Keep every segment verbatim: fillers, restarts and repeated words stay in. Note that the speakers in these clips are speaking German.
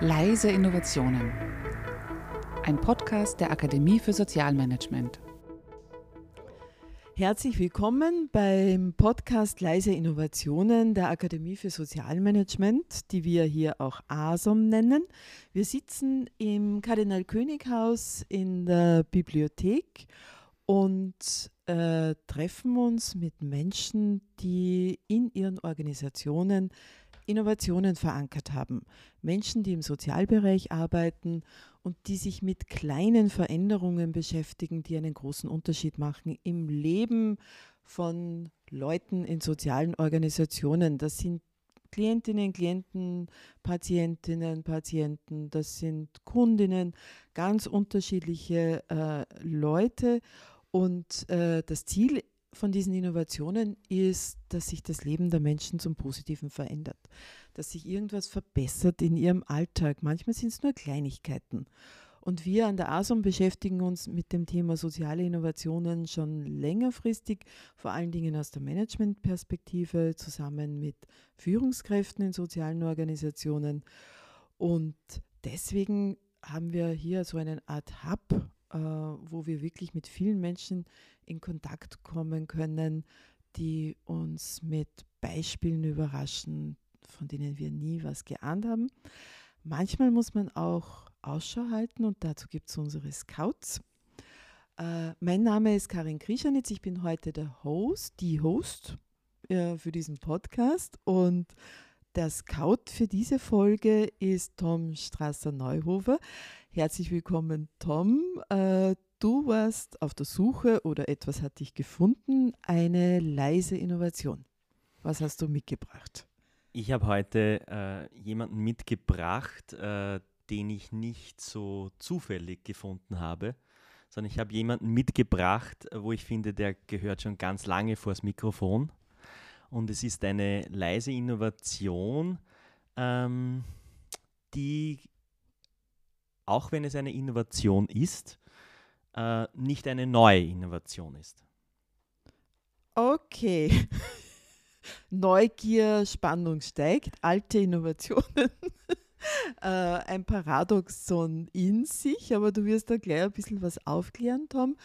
Leise Innovationen, ein Podcast der Akademie für Sozialmanagement. Herzlich willkommen beim Podcast Leise Innovationen der Akademie für Sozialmanagement, die wir hier auch A S O M nennen. Wir sitzen im Kardinal-König-Haus in der Bibliothek und äh, treffen uns mit Menschen, die in ihren Organisationen Innovationen verankert haben. Menschen, die im Sozialbereich arbeiten und die sich mit kleinen Veränderungen beschäftigen, die einen großen Unterschied machen im Leben von Leuten in sozialen Organisationen. Das sind Klientinnen, Klienten, Patientinnen, Patienten, das sind Kundinnen, ganz unterschiedliche äh, Leute. Und äh, das Ziel ist, von diesen Innovationen ist, dass sich das Leben der Menschen zum Positiven verändert, dass sich irgendwas verbessert in ihrem Alltag. Manchmal sind es nur Kleinigkeiten. Und wir an der A S O M beschäftigen uns mit dem Thema soziale Innovationen schon längerfristig, vor allen Dingen aus der Managementperspektive, zusammen mit Führungskräften in sozialen Organisationen. Und deswegen haben wir hier so eine Art Hub, wo wir wirklich mit vielen Menschen in Kontakt kommen können, die uns mit Beispielen überraschen, von denen wir nie was geahnt haben. Manchmal muss man auch Ausschau halten und dazu gibt es unsere Scouts. Äh, mein Name ist Karin Krischanitz, ich bin heute der Host, die Host äh, für diesen Podcast und der Scout für diese Folge ist Tom Strasser-Neuhofer. Herzlich willkommen, Tom. Du warst auf der Suche oder etwas hat dich gefunden, eine leise Innovation. Was hast du mitgebracht? Ich habe heute äh, jemanden mitgebracht, äh, den ich nicht so zufällig gefunden habe, sondern ich habe jemanden mitgebracht, wo ich finde, der gehört schon ganz lange vors Mikrofon. Und es ist eine leise Innovation, ähm, die, auch wenn es eine Innovation ist, äh, nicht eine neue Innovation ist. Okay. Neugier, Spannung steigt, alte Innovationen. äh, ein Paradoxon in sich, aber du wirst da gleich ein bisschen was aufklären, Tom.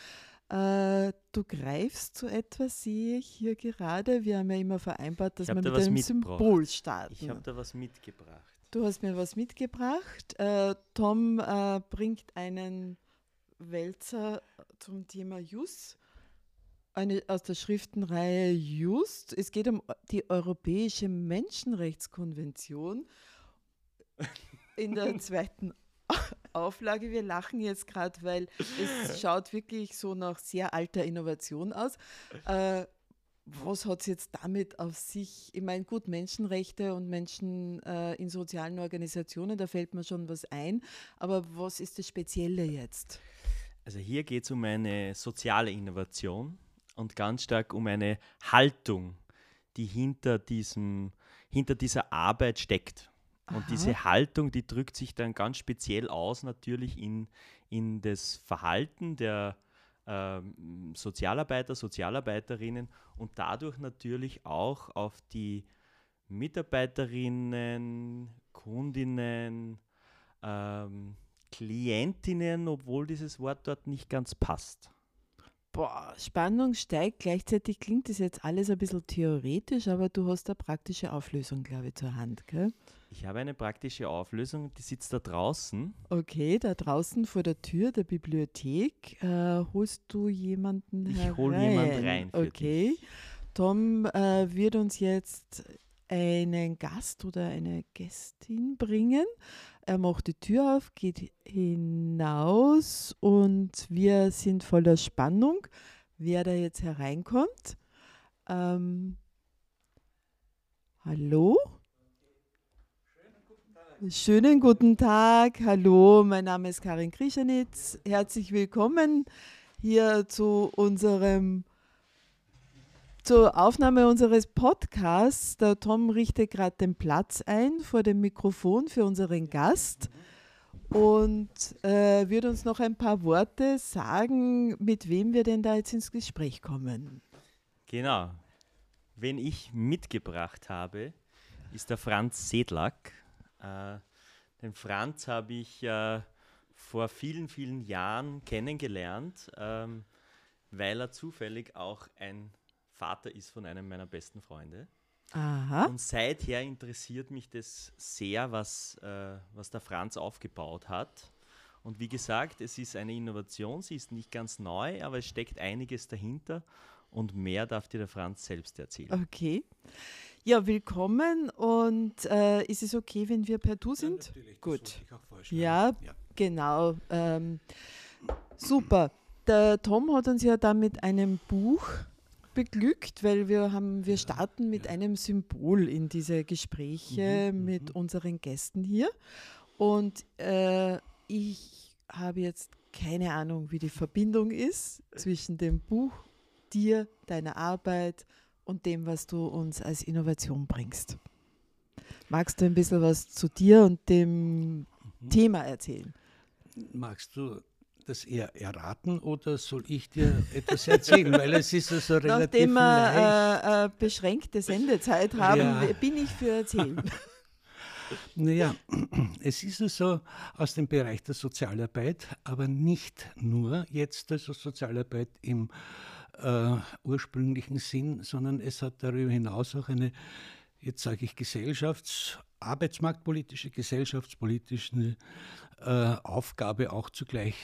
Du greifst zu etwas, sehe ich hier gerade. Wir haben ja immer vereinbart, dass wir mit einem Symbol starten. Ich habe da was mitgebracht. Du hast mir was mitgebracht. Äh, Tom äh, bringt einen Wälzer zum Thema Just, eine, aus der Schriftenreihe Just. Es geht um die Europäische Menschenrechtskonvention in der zweiten Auflage. Wir lachen jetzt gerade, weil es schaut wirklich so nach sehr alter Innovation aus. Äh, was hat es jetzt damit auf sich? Ich meine, gut, Menschenrechte und Menschen äh, in sozialen Organisationen, da fällt mir schon was ein. Aber was ist das Spezielle jetzt? Also hier geht es um eine soziale Innovation und ganz stark um eine Haltung, die hinter, diesem, hinter dieser Arbeit steckt. Und diese Haltung, die drückt sich dann ganz speziell aus natürlich in, in das Verhalten der äh, Sozialarbeiter, Sozialarbeiterinnen und dadurch natürlich auch auf die Mitarbeiterinnen, Kundinnen, ähm, Klientinnen, obwohl dieses Wort dort nicht ganz passt. Boah, Spannung steigt, gleichzeitig klingt das jetzt alles ein bisschen theoretisch, aber du hast eine praktische Auflösung, glaube ich, zur Hand, gell? Ich habe eine praktische Auflösung, die sitzt da draußen. Okay, da draußen vor der Tür der Bibliothek. Äh, holst du jemanden ich herein? Ich hole jemanden rein. Für okay. Dich. Tom äh, wird uns jetzt einen Gast oder eine Gästin bringen. Er macht die Tür auf, geht hinaus und wir sind voller Spannung, wer da jetzt hereinkommt. Ähm, hallo? Schönen guten Tag, hallo, mein Name ist Karin Krischanitz. Herzlich willkommen hier zu unserem, zur Aufnahme unseres Podcasts. Der Tom richtet gerade den Platz ein vor dem Mikrofon für unseren Gast und äh, wird uns noch ein paar Worte sagen, mit wem wir denn da jetzt ins Gespräch kommen. Genau, wen ich mitgebracht habe, ist der Franz Sedlak. Den Franz habe ich äh, vor vielen, vielen Jahren kennengelernt, ähm, weil er zufällig auch ein Vater ist von einem meiner besten Freunde. Aha. Und seither interessiert mich das sehr, was, äh, was der Franz aufgebaut hat. Und wie gesagt, es ist eine Innovation, sie ist nicht ganz neu, aber es steckt einiges dahinter und mehr darf dir der Franz selbst erzählen. Okay. Ja, willkommen und äh, ist es okay, wenn wir per Du sind? Ja, natürlich. Gut. Das wollte ich auch vorstellen. Ja, ja, genau. Ähm, super. Der Tom hat uns ja da mit einem Buch beglückt, weil wir haben, wir starten mit ja. einem Symbol in diese Gespräche mhm, mit unseren Gästen hier. Und äh, ich habe jetzt keine Ahnung, wie die Verbindung ist zwischen dem Buch, dir, deiner Arbeit und dem, was du uns als Innovation bringst. Magst du ein bisschen was zu dir und dem mhm. Thema erzählen? Magst du das eher erraten oder soll ich dir etwas erzählen, weil es ist ja so relativ Nachdem leicht. Nachdem wir äh, äh, beschränkte Sendezeit haben, ja. bin ich für Erzählen. Naja, es ist also aus dem Bereich der Sozialarbeit, aber nicht nur jetzt also Sozialarbeit im äh, ursprünglichen Sinn, sondern es hat darüber hinaus auch eine, jetzt sage ich Gesellschafts- arbeitsmarktpolitische, gesellschaftspolitische äh, Aufgabe auch zugleich,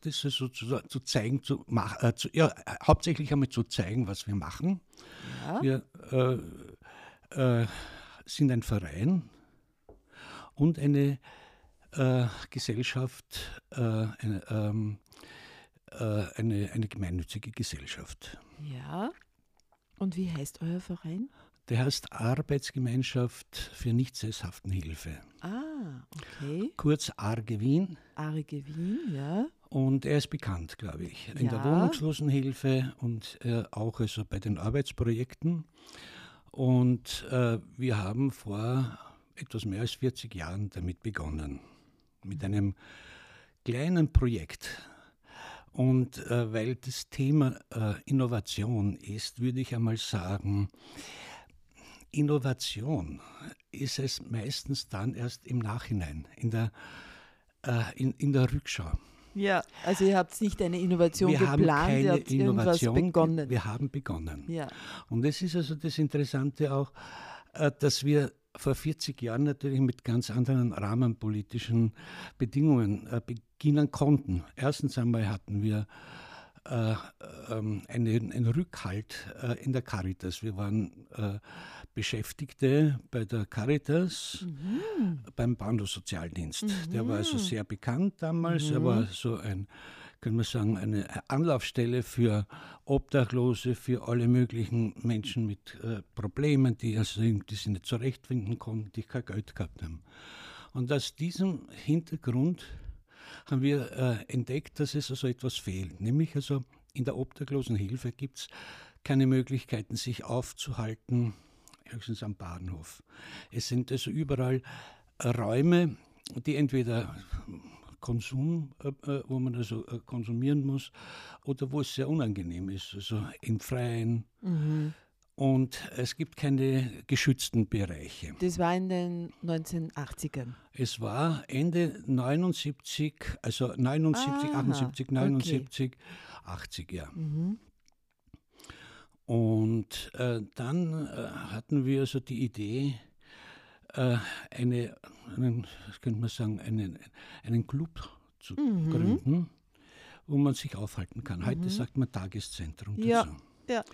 das ist so zu, zu zeigen, zu mach, äh, zu, ja, hauptsächlich einmal zu zeigen, was wir machen. Ja. Wir äh, äh, sind ein Verein und eine äh, Gesellschaft, äh, eine, ähm, äh, eine, eine gemeinnützige Gesellschaft. Ja, und wie heißt euer Verein? Der heißt Arbeitsgemeinschaft für Nichtsesshaftenhilfe. Ah, okay. Kurz ARGE Wien. ARGE Wien, ja. Und er ist bekannt, glaube ich, in ja. der Wohnungslosenhilfe und äh, auch also bei den Arbeitsprojekten. Und äh, wir haben vor etwas mehr als vierzig Jahren damit begonnen, mit einem kleinen Projekt. Und äh, weil das Thema äh, Innovation ist, würde ich einmal sagen, Innovation ist es meistens dann erst im Nachhinein, in der, äh, in, in der Rückschau. Ja, also ihr habt nicht eine Innovation wir geplant, haben keine ihr habt Innovation, irgendwas begonnen. Wir haben begonnen. Ja. Und das ist also das Interessante auch, äh, dass wir vor vierzig Jahren natürlich mit ganz anderen rahmenpolitischen Bedingungen äh, beginnen konnten. Erstens einmal hatten wir äh, ähm, einen, einen Rückhalt äh, in der Caritas. Wir waren äh, Beschäftigte bei der Caritas, mhm. beim Bandessozialdienst. Mhm. Der war also sehr bekannt damals. Mhm. Er war so ein, können wir sagen, eine Anlaufstelle für Obdachlose, für alle möglichen Menschen mit äh, Problemen, die also irgendwie sich nicht zurechtfinden konnten, die kein Geld gehabt haben. Und aus diesem Hintergrund haben wir äh, entdeckt, dass es also etwas fehlt. Nämlich also in der Obdachlosenhilfe gibt es keine Möglichkeiten, sich aufzuhalten, höchstens am Bahnhof. Es sind also überall Räume, die entweder Konsum, äh, wo man also äh, konsumieren muss, oder wo es sehr unangenehm ist, also im Freien. Mhm. Und es gibt keine geschützten Bereiche. Das war in den neunzehnhundertachtzigern? Es war Ende neunundsiebzig, also neunundsiebzig, ah, achtundsiebzig, neunundsiebzig, okay. achtzig, ja. Mhm. Und äh, dann äh, hatten wir also die Idee, äh, eine, einen, könnte man sagen, einen, einen Club zu mhm. gründen, wo man sich aufhalten kann. Mhm. Heute sagt man Tageszentrum dazu. Ja, ja.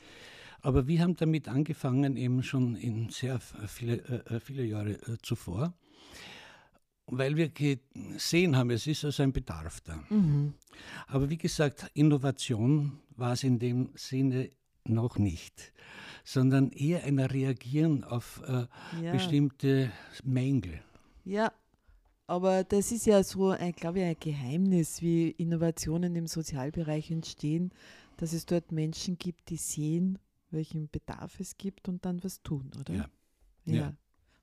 Aber wir haben damit angefangen, eben schon in sehr viele, äh, viele Jahre äh, zuvor, weil wir gesehen haben, es ist also ein Bedarf da. Mhm. Aber wie gesagt, Innovation war es in dem Sinne noch nicht, sondern eher ein Reagieren auf äh, ja. bestimmte Mängel. Ja, aber das ist ja so, ein, glaube ich, ein Geheimnis, wie Innovationen im Sozialbereich entstehen, dass es dort Menschen gibt, die sehen, welchen Bedarf es gibt und dann was tun, oder? Ja. ja. ja.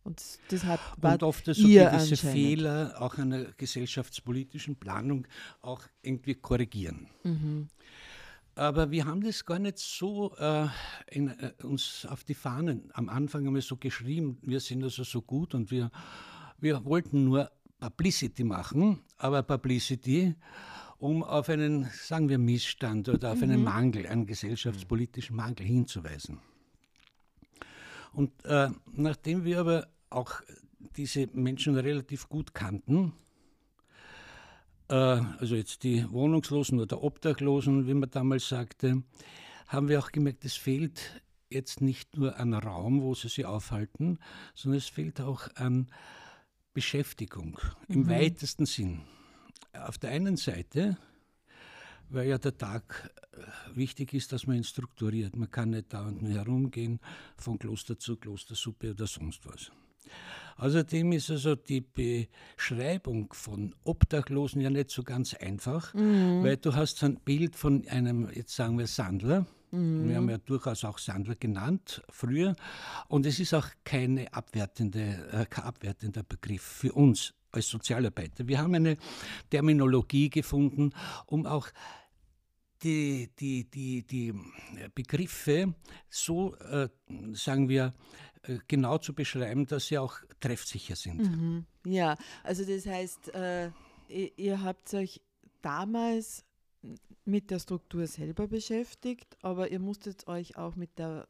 Und deshalb war und oft so gewisse Fehler auch einer gesellschaftspolitischen Planung auch irgendwie korrigieren. Mhm. Aber wir haben das gar nicht so äh, in, äh, uns auf die Fahnen am Anfang einmal so geschrieben, wir sind also so gut und wir, wir wollten nur Publicity machen, aber Publicity, um auf einen, sagen wir, Missstand oder auf mhm. einen Mangel, einen gesellschaftspolitischen Mangel hinzuweisen. Und äh, nachdem wir aber auch diese Menschen relativ gut kannten, äh, also jetzt die Wohnungslosen oder Obdachlosen, wie man damals sagte, haben wir auch gemerkt, es fehlt jetzt nicht nur an Raum, wo sie sich aufhalten, sondern es fehlt auch an Beschäftigung im mhm. weitesten Sinn. Auf der einen Seite, weil ja der Tag wichtig ist, dass man ihn strukturiert. Man kann nicht dauernd nur herumgehen, von Kloster zu Klostersuppe oder sonst was. Außerdem ist also die Beschreibung von Obdachlosen ja nicht so ganz einfach, mhm. weil du hast ein Bild von einem, jetzt sagen wir Sandler, mhm. wir haben ja durchaus auch Sandler genannt früher, und es ist auch keine abwertende, kein abwertender Begriff für uns als Sozialarbeiter. Wir haben eine Terminologie gefunden, um auch die, die, die, die Begriffe so, äh, sagen wir, äh, genau zu beschreiben, dass sie auch treffsicher sind. Mhm. Ja, also das heißt, äh, ihr, ihr habt euch damals mit der Struktur selber beschäftigt, aber ihr musstet euch auch mit der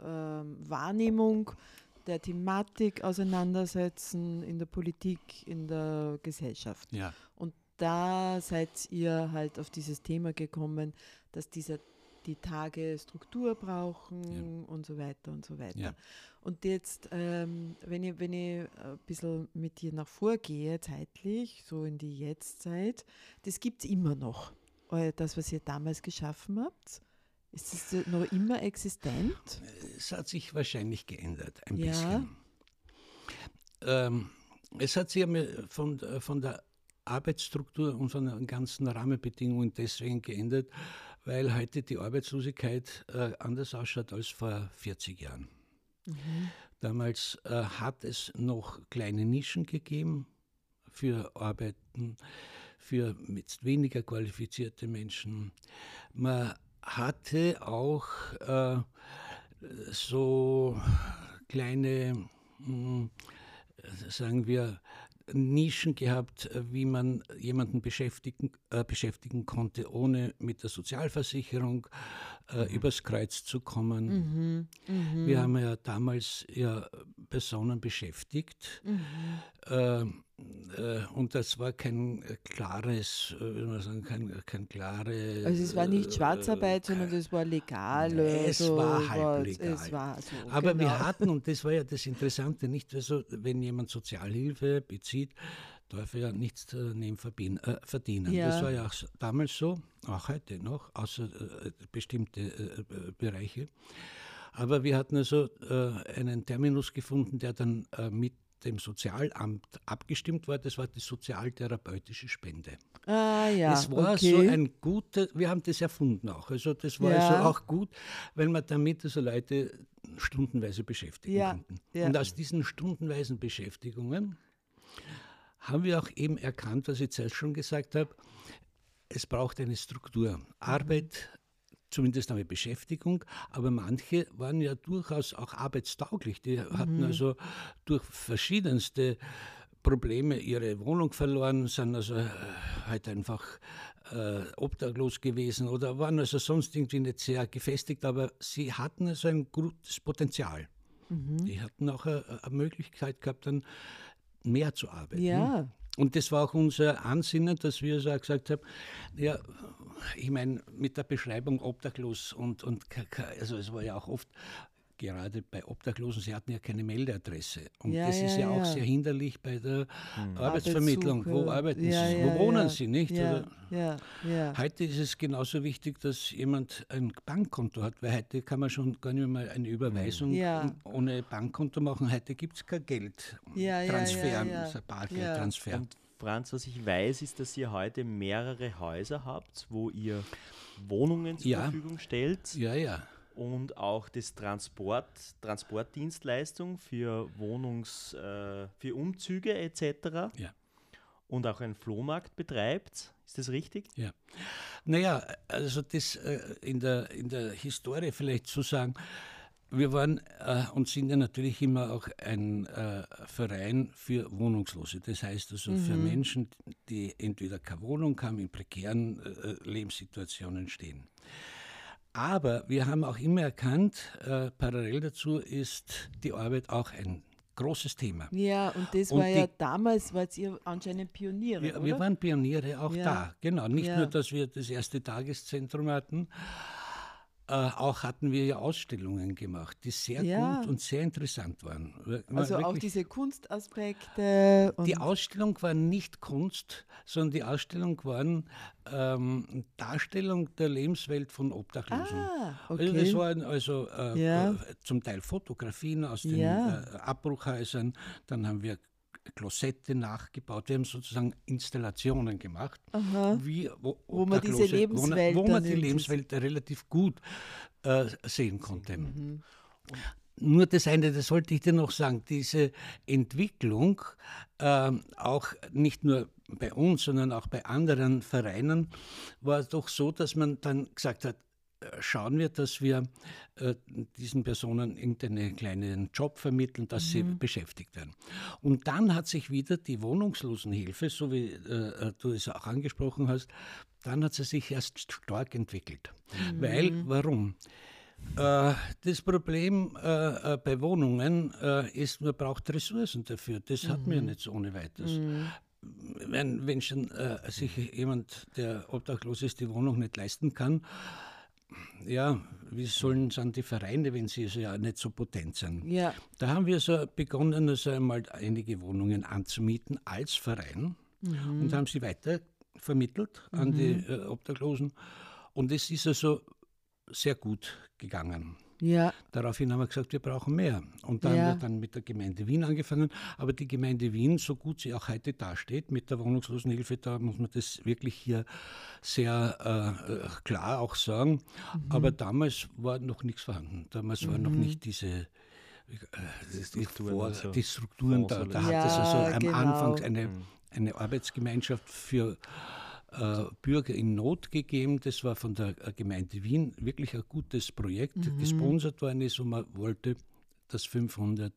äh, Wahrnehmung beschäftigen, der Thematik auseinandersetzen, in der Politik, in der Gesellschaft. Ja. Und da seid ihr halt auf dieses Thema gekommen, dass dieser, die Tage Struktur brauchen, ja, und so weiter und so weiter. Ja. Und jetzt, ähm, wenn ich, wenn ich ein bisschen mit dir nach vorgehe, zeitlich, so in die Jetztzeit, das gibt es immer noch, das, was ihr damals geschaffen habt. Ist es noch immer existent? Es hat sich wahrscheinlich geändert, ein ja. bisschen. Ähm, es hat sich von, von der Arbeitsstruktur und von den ganzen Rahmenbedingungen deswegen geändert, weil heute die Arbeitslosigkeit äh, anders ausschaut als vor vierzig Jahren. Mhm. Damals äh, hat es noch kleine Nischen gegeben für Arbeiten, für mit weniger qualifizierte Menschen. Man hatte auch äh, so kleine, mh, sagen wir, Nischen gehabt, wie man jemanden beschäftigen, äh, beschäftigen konnte, ohne mit der Sozialversicherung äh, übers Kreuz zu kommen. Mhm, mh. Wir haben ja damals ja Personen beschäftigt, mhm. äh, äh, und das war kein äh, klares, äh, wie man sagen, kein, kein klare... Also es war nicht Schwarzarbeit, äh, sondern es war legal. Nee, es so war halb legal. Es war so, aber genau, wir hatten, und das war ja das Interessante, nicht also, wenn jemand Sozialhilfe bezieht, darf er ja nichts daneben verdienen. Ja. Das war ja auch damals so, auch heute noch, außer äh, bestimmte äh, Bereiche. Aber wir hatten also äh, einen Terminus gefunden, der dann äh, mit dem Sozialamt abgestimmt war. Das war die sozialtherapeutische Spende. Ah, ja. Das war okay. So ein guter, wir haben das erfunden auch. Also das war ja also auch gut, weil man damit also Leute stundenweise beschäftigen ja. konnten. Ja. Und aus diesen stundenweisen Beschäftigungen haben wir auch eben erkannt, was ich zuerst schon gesagt habe, es braucht eine Struktur. Arbeit, zumindest eine Beschäftigung, aber manche waren ja durchaus auch arbeitstauglich. Die hatten mhm. also durch verschiedenste Probleme ihre Wohnung verloren, sind also halt einfach äh, obdachlos gewesen oder waren also sonst irgendwie nicht sehr gefestigt, aber sie hatten also ein gutes Potenzial. Mhm. Die hatten auch eine, eine Möglichkeit gehabt, dann mehr zu arbeiten. Ja. Und das war auch unser Ansinnen, dass wir so gesagt haben, ja, ich meine, mit der Beschreibung obdachlos und, und also es war ja auch oft, gerade bei Obdachlosen, sie hatten ja keine Meldeadresse. Und ja, das ja, ist ja, ja auch sehr hinderlich bei der mhm. Arbeitsvermittlung. Wo arbeiten ja, sie? Ja, wo wohnen ja. sie? Nicht? Ja, ja, ja. Heute ist es genauso wichtig, dass jemand ein Bankkonto hat, weil heute kann man schon gar nicht mehr eine Überweisung ja. ohne Bankkonto machen. Heute gibt es kein Geld. Ja, Transfer, ja, ja, ja. Bargeldtransfer. Ja. Und Franz, was ich weiß, ist, dass ihr heute mehrere Häuser habt, wo ihr Wohnungen zur ja. Verfügung stellt. Ja, ja. Und auch das Transport, Transportdienstleistung für Wohnungs, äh, für Umzüge et cetera. Ja. Und auch einen Flohmarkt betreibt. Ist das richtig? Ja. Naja, also das äh, in der, in der Historie vielleicht zu sagen, Wir waren äh, und sind ja natürlich immer auch ein äh, Verein für Wohnungslose. Das heißt also mhm. für Menschen, die entweder keine Wohnung haben, in prekären äh, Lebenssituationen stehen. Aber wir haben auch immer erkannt, äh, parallel dazu ist die Arbeit auch ein großes Thema. Ja, und das und war die, ja damals, wart ihr anscheinend Pioniere, wir, oder? Wir waren Pioniere auch ja. da, genau. Nicht ja. nur, dass wir das erste Tageszentrum hatten, Äh, auch hatten wir ja Ausstellungen gemacht, die sehr ja. gut und sehr interessant waren. Man also auch diese Kunstaspekte. Und die Ausstellung war nicht Kunst, sondern die Ausstellung war ähm, Darstellung der Lebenswelt von Obdachlosen. Ah, okay. Also das waren also äh, ja. äh, zum Teil Fotografien aus den ja. äh, Abbruchhäusern, dann haben wir Klosette nachgebaut. Wir haben sozusagen Installationen gemacht, wie, wo, wo man diese Klose, Lebenswelt, wo, wo man die Lebenswelt relativ gut äh, sehen konnte. Mhm. Nur das eine, das sollte ich dir noch sagen, diese Entwicklung, äh, auch nicht nur bei uns, sondern auch bei anderen Vereinen, war doch so, dass man dann gesagt hat, schauen wir, dass wir äh, diesen Personen irgendeinen kleinen Job vermitteln, dass mhm. sie beschäftigt werden. Und dann hat sich wieder die Wohnungslosenhilfe, so wie äh, du es auch angesprochen hast, dann hat sie sich erst stark entwickelt. Mhm. Weil, warum? Äh, das Problem äh, bei Wohnungen äh, ist, man braucht Ressourcen dafür. Das mhm. hat man ja nicht so ohne weiteres. Mhm. Wenn, wenn schon, äh, sich jemand, der obdachlos ist, die Wohnung nicht leisten kann, ja, wie sollen dann die Vereine, wenn sie so ja nicht so potent sind? Ja. Da haben wir so begonnen, also einmal einige Wohnungen anzumieten als Verein mhm. und haben sie weiter vermittelt an mhm. die äh, Obdachlosen. Und es ist also sehr gut gegangen. Ja. Daraufhin haben wir gesagt, wir brauchen mehr. Und dann ja. haben wir dann mit der Gemeinde Wien angefangen. Aber die Gemeinde Wien, so gut sie auch heute dasteht, mit der Wohnungslosenhilfe, da muss man das wirklich hier sehr äh, klar auch sagen. Mhm. Aber damals war noch nichts vorhanden. Damals mhm. war noch nicht diese äh, die Strukturen. Vor, also die Strukturen da da ja, hat es also am genau. Anfang eine, eine Arbeitsgemeinschaft für Bürger in Not gegeben. Das war von der Gemeinde Wien wirklich ein gutes Projekt, mhm. gesponsert worden ist und man wollte, dass fünfhundert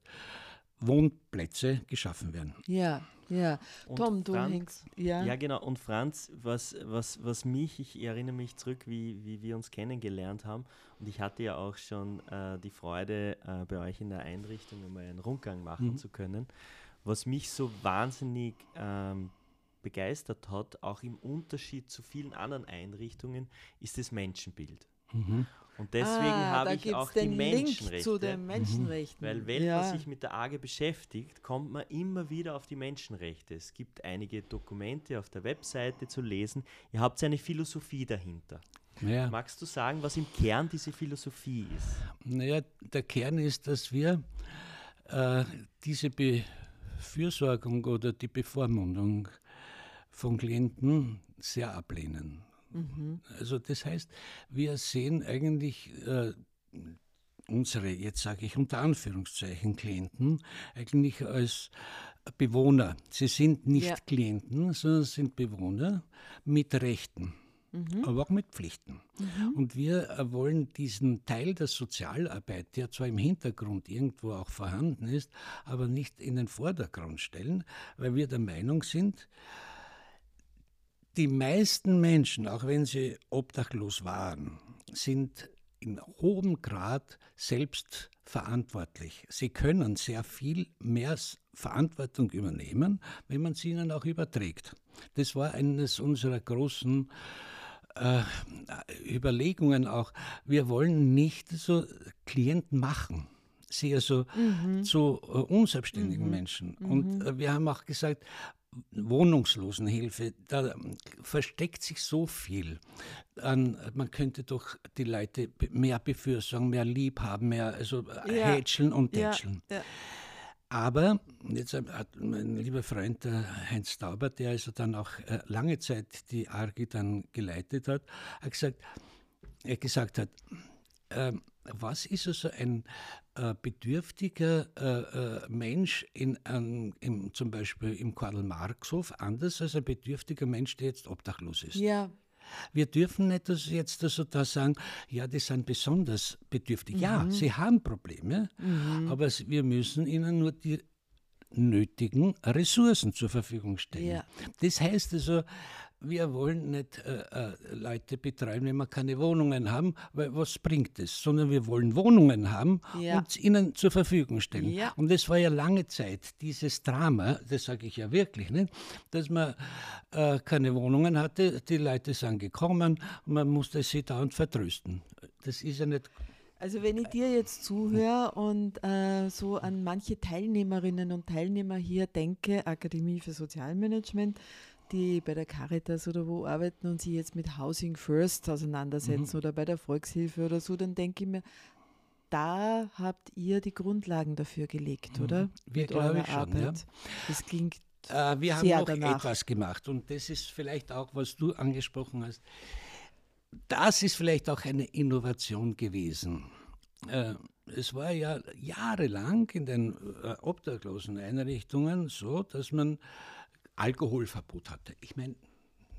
Wohnplätze geschaffen werden. Ja, ja. Und Tom, du Franz, hängst. Ja. ja, genau. Und Franz, was, was, was mich, ich erinnere mich zurück, wie, wie wir uns kennengelernt haben. Und ich hatte ja auch schon äh, die Freude, äh, bei euch in der Einrichtung um einen Rundgang machen mhm. zu können. Was mich so wahnsinnig ähm, begeistert hat, auch im Unterschied zu vielen anderen Einrichtungen, ist das Menschenbild. Mhm. Und deswegen ah, habe ich auch den die Menschenrechte. Link zu den Menschenrechten. Mhm. Weil wenn ja. man sich mit der ARGE beschäftigt, kommt man immer wieder auf die Menschenrechte. Es gibt einige Dokumente auf der Webseite zu lesen. Ihr habt eine Philosophie dahinter. Ja. Magst du sagen, was im Kern diese Philosophie ist? Naja, der Kern ist, dass wir äh, diese Befürsorgung oder die Bevormundung von Klienten sehr ablehnen. Mhm. Also das heißt, wir sehen eigentlich äh, unsere, jetzt sage ich unter Anführungszeichen, Klienten eigentlich als Bewohner. Sie sind nicht ja. Klienten, sondern sind Bewohner mit Rechten, mhm. aber auch mit Pflichten. Mhm. Und wir wollen diesen Teil der Sozialarbeit, der zwar im Hintergrund irgendwo auch vorhanden ist, aber nicht in den Vordergrund stellen, weil wir der Meinung sind, die meisten Menschen, auch wenn sie obdachlos waren, sind in hohem Grad selbst verantwortlich. Sie können sehr viel mehr Verantwortung übernehmen, wenn man sie ihnen auch überträgt. Das war eines unserer großen äh, Überlegungen auch. Wir wollen nicht so Klienten machen, sie also mhm. zu äh, unselbstständigen mhm. Menschen. Mhm. Und äh, wir haben auch gesagt, Wohnungslosenhilfe, da versteckt sich so viel. An, man könnte doch die Leute mehr befürsorgen, mehr lieb haben, mehr also ja. hätscheln und tätscheln. Ja. Ja. Aber, jetzt hat mein lieber Freund der Heinz Dauber, der also dann auch äh, lange Zeit die ARGE dann geleitet hat, hat gesagt, er gesagt hat, äh, was ist also ein äh, bedürftiger äh, äh, Mensch in, ähm, im, zum Beispiel im Karl-Marx-Hof anders als ein bedürftiger Mensch, der jetzt obdachlos ist? Ja, Wir dürfen nicht das jetzt also da sagen, ja, die sind besonders bedürftig. Mhm. Ja, sie haben Probleme, mhm. aber wir müssen ihnen nur die nötigen Ressourcen zur Verfügung stellen. Ja. Das heißt also, wir wollen nicht äh, Leute betreiben, wenn wir keine Wohnungen haben, weil was bringt es? Sondern wir wollen Wohnungen haben ja. und ihnen zur Verfügung stellen. Ja. Und das war ja lange Zeit dieses Drama, das sage ich ja wirklich, nicht? Dass man äh, keine Wohnungen hatte, die Leute sind gekommen und man musste sie da und vertrösten. Das ist ja nicht... Also wenn ich dir jetzt zuhöre und äh, so an manche Teilnehmerinnen und Teilnehmer hier denke, Akademie für Sozialmanagement, die bei der Caritas oder wo arbeiten und sich jetzt mit Housing First auseinandersetzen mhm. oder bei der Volkshilfe oder so, dann denke ich mir, da habt ihr die Grundlagen dafür gelegt, mhm. oder? Wir glaube ich schon, ja. Das klingt äh, wir haben sehr noch danach. Etwas gemacht und das ist vielleicht auch, was du angesprochen hast. Das ist vielleicht auch eine Innovation gewesen. Äh, es war ja jahrelang in den äh, obdachlosen Einrichtungen so, dass man Alkoholverbot hatte. Ich meine,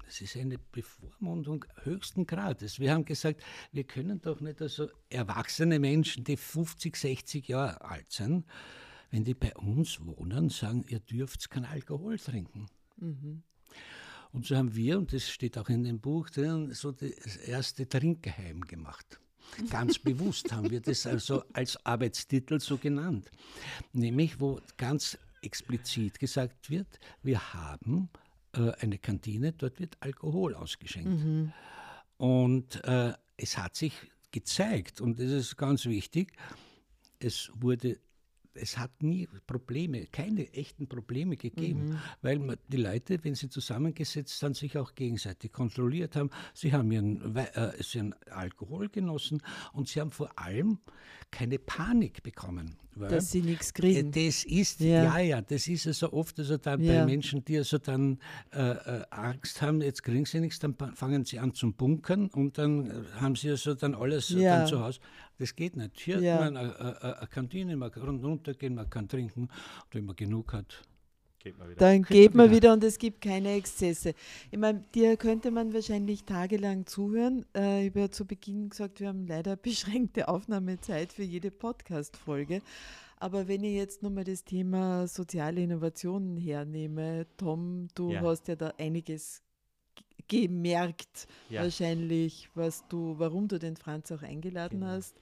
das ist eine Bevormundung höchsten Grades. Wir haben gesagt, wir können doch nicht also erwachsene Menschen, die fünfzig, sechzig Jahre alt sind, wenn die bei uns wohnen, sagen, ihr dürft keinen Alkohol trinken. Mhm. Und so haben wir, und das steht auch in dem Buch drin, so das erste Trinkgeheim gemacht. Ganz bewusst haben wir das also als Arbeitstitel so genannt. Nämlich, wo ganz explizit gesagt wird, wir haben äh, eine Kantine, dort wird Alkohol ausgeschenkt. Mhm. Und äh, es hat sich gezeigt, und das ist ganz wichtig, es wurde Es hat nie Probleme, keine echten Probleme gegeben, mhm. weil die Leute, wenn sie zusammengesetzt sind, sich auch gegenseitig kontrolliert haben. Sie haben ihren, äh, sie haben Alkohol genossen und sie haben vor allem keine Panik bekommen. Weil Dass sie nichts kriegen. Das ist, ja, ja, ja das ist also oft also dann ja. bei Menschen, die also dann äh, äh, Angst haben, jetzt kriegen sie nichts, dann fangen sie an zum Bunkern und dann haben sie also dann alles ja. dann zu Hause. Das geht nicht. Hier ja. hat man eine Kantine, man kann runtergehen, man kann trinken. Und wenn man genug hat, geht man wieder. Dann geht man wieder und es gibt keine Exzesse. Ich meine, dir könnte man wahrscheinlich tagelang zuhören. Äh, ich habe ja zu Beginn gesagt, wir haben leider beschränkte Aufnahmezeit für jede Podcast-Folge. Aber wenn ich jetzt nochmal das Thema soziale Innovationen hernehme, Tom, du ja. hast ja da einiges gemerkt ja. wahrscheinlich, was du, warum du den Franz auch eingeladen genau. hast.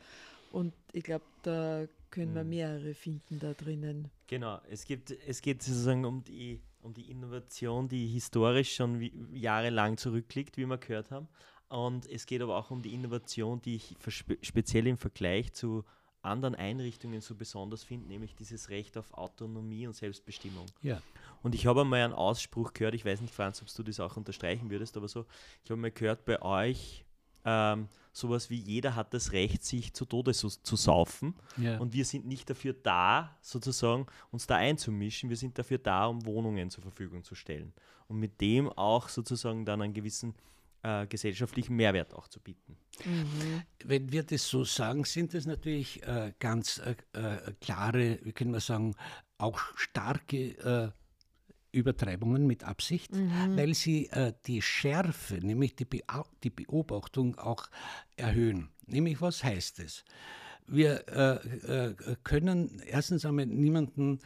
Und ich glaube, da können wir mehrere finden da drinnen. Genau, es gibt, es geht sozusagen um die, um die Innovation, die historisch schon wie, jahrelang zurückliegt, wie wir gehört haben. Und es geht aber auch um die Innovation, die ich speziell im Vergleich zu anderen Einrichtungen so besonders finde, nämlich dieses Recht auf Autonomie und Selbstbestimmung. Ja. Und ich habe einmal einen Ausspruch gehört, ich weiß nicht, Franz, ob du das auch unterstreichen würdest, aber so, ich habe mal gehört, bei euch ähm, sowas wie jeder hat das Recht, sich zu Tode so, zu saufen ja. und wir sind nicht dafür da, sozusagen, uns da einzumischen, wir sind dafür da, um Wohnungen zur Verfügung zu stellen und mit dem auch sozusagen dann einen gewissen Äh, gesellschaftlichen Mehrwert auch zu bieten. Mhm. Wenn wir das so sagen, sind das natürlich äh, ganz äh, klare, wie können wir sagen, auch starke äh, Übertreibungen mit Absicht, mhm. weil sie äh, die Schärfe, nämlich die, Be- die Beobachtung auch erhöhen. Nämlich, was heißt es? Wir äh, äh, können erstens einmal niemanden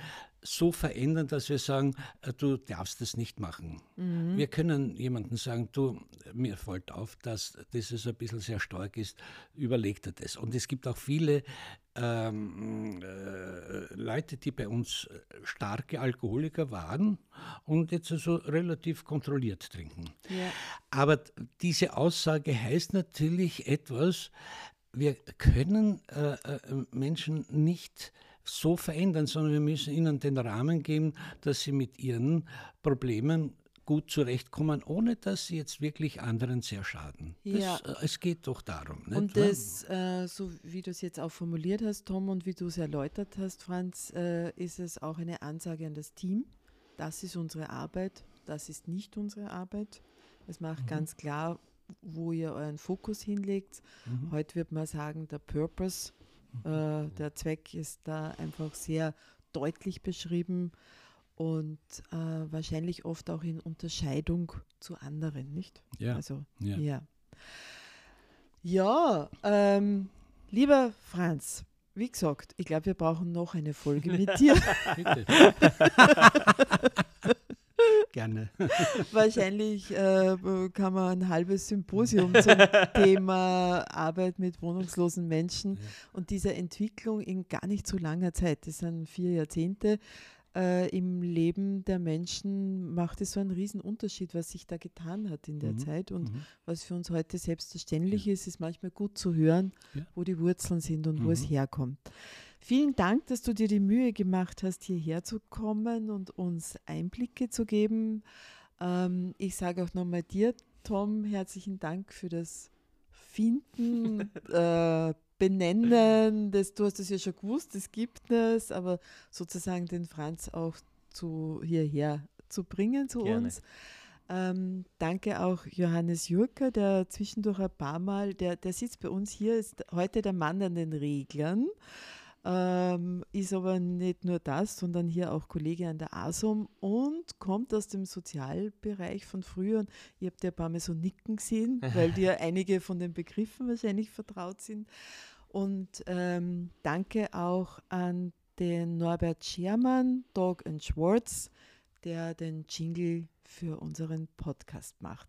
so verändern, dass wir sagen, du darfst das nicht machen. Mhm. Wir können jemandem sagen, du, mir fällt auf, dass das also ein bisschen sehr stark ist, überleg dir das. Und es gibt auch viele ähm, äh, Leute, die bei uns starke Alkoholiker waren und jetzt also relativ kontrolliert trinken. Ja. Aber diese Aussage heißt natürlich etwas, wir können äh, äh, Menschen nicht so verändern, sondern wir müssen ihnen den Rahmen geben, dass sie mit ihren Problemen gut zurechtkommen, ohne dass sie jetzt wirklich anderen sehr schaden. Ja. Das, äh, es geht doch darum. Nicht? Und das, äh, so wie du es jetzt auch formuliert hast, Tom, und wie du es erläutert hast, Franz, äh, ist es auch eine Ansage an das Team. Das ist unsere Arbeit, das ist nicht unsere Arbeit. Es macht mhm. ganz klar, wo ihr euren Fokus hinlegt. Mhm. Heute wird man sagen, der Purpose, äh, der Zweck ist da einfach sehr deutlich beschrieben und äh, wahrscheinlich oft auch in Unterscheidung zu anderen, nicht? Ja. Also, ja. Ja, ja ähm, lieber Franz, wie gesagt, ich glaube, wir brauchen noch eine Folge mit dir. Bitte. Gerne. Wahrscheinlich äh, kann man ein halbes Symposium zum Thema Arbeit mit wohnungslosen Menschen, ja, und dieser Entwicklung in gar nicht so langer Zeit, das sind vier Jahrzehnte, äh, im Leben der Menschen macht es so einen riesen Unterschied, was sich da getan hat in der mhm. Zeit und mhm. was für uns heute selbstverständlich ja. ist, ist manchmal gut zu hören, ja. wo die Wurzeln sind und mhm. wo es herkommt. Vielen Dank, dass du dir die Mühe gemacht hast, hierher zu kommen und uns Einblicke zu geben. Ähm, ich sage auch nochmal dir, Tom, herzlichen Dank für das Finden, äh, Benennen. Das, du hast es ja schon gewusst, es gibt es, aber sozusagen den Franz auch zu, hierher zu bringen zu Gerne. uns. Ähm, danke auch Johannes Jurka, der zwischendurch ein paar Mal, der, der sitzt bei uns hier, ist heute der Mann an den Reglern. Ähm, ist aber nicht nur das, sondern hier auch Kollege an der A S U M und kommt aus dem Sozialbereich von früher. Und ihr habt ja ein paar Mal so nicken gesehen, weil dir einige von den Begriffen wahrscheinlich vertraut sind. Und ähm, danke auch an den Norbert Schermann, dog and schwarz, der den Jingle für unseren Podcast macht.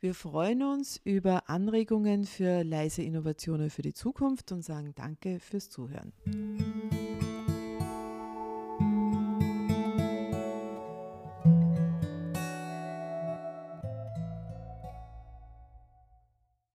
Wir freuen uns über Anregungen für leise Innovationen für die Zukunft und sagen danke fürs Zuhören.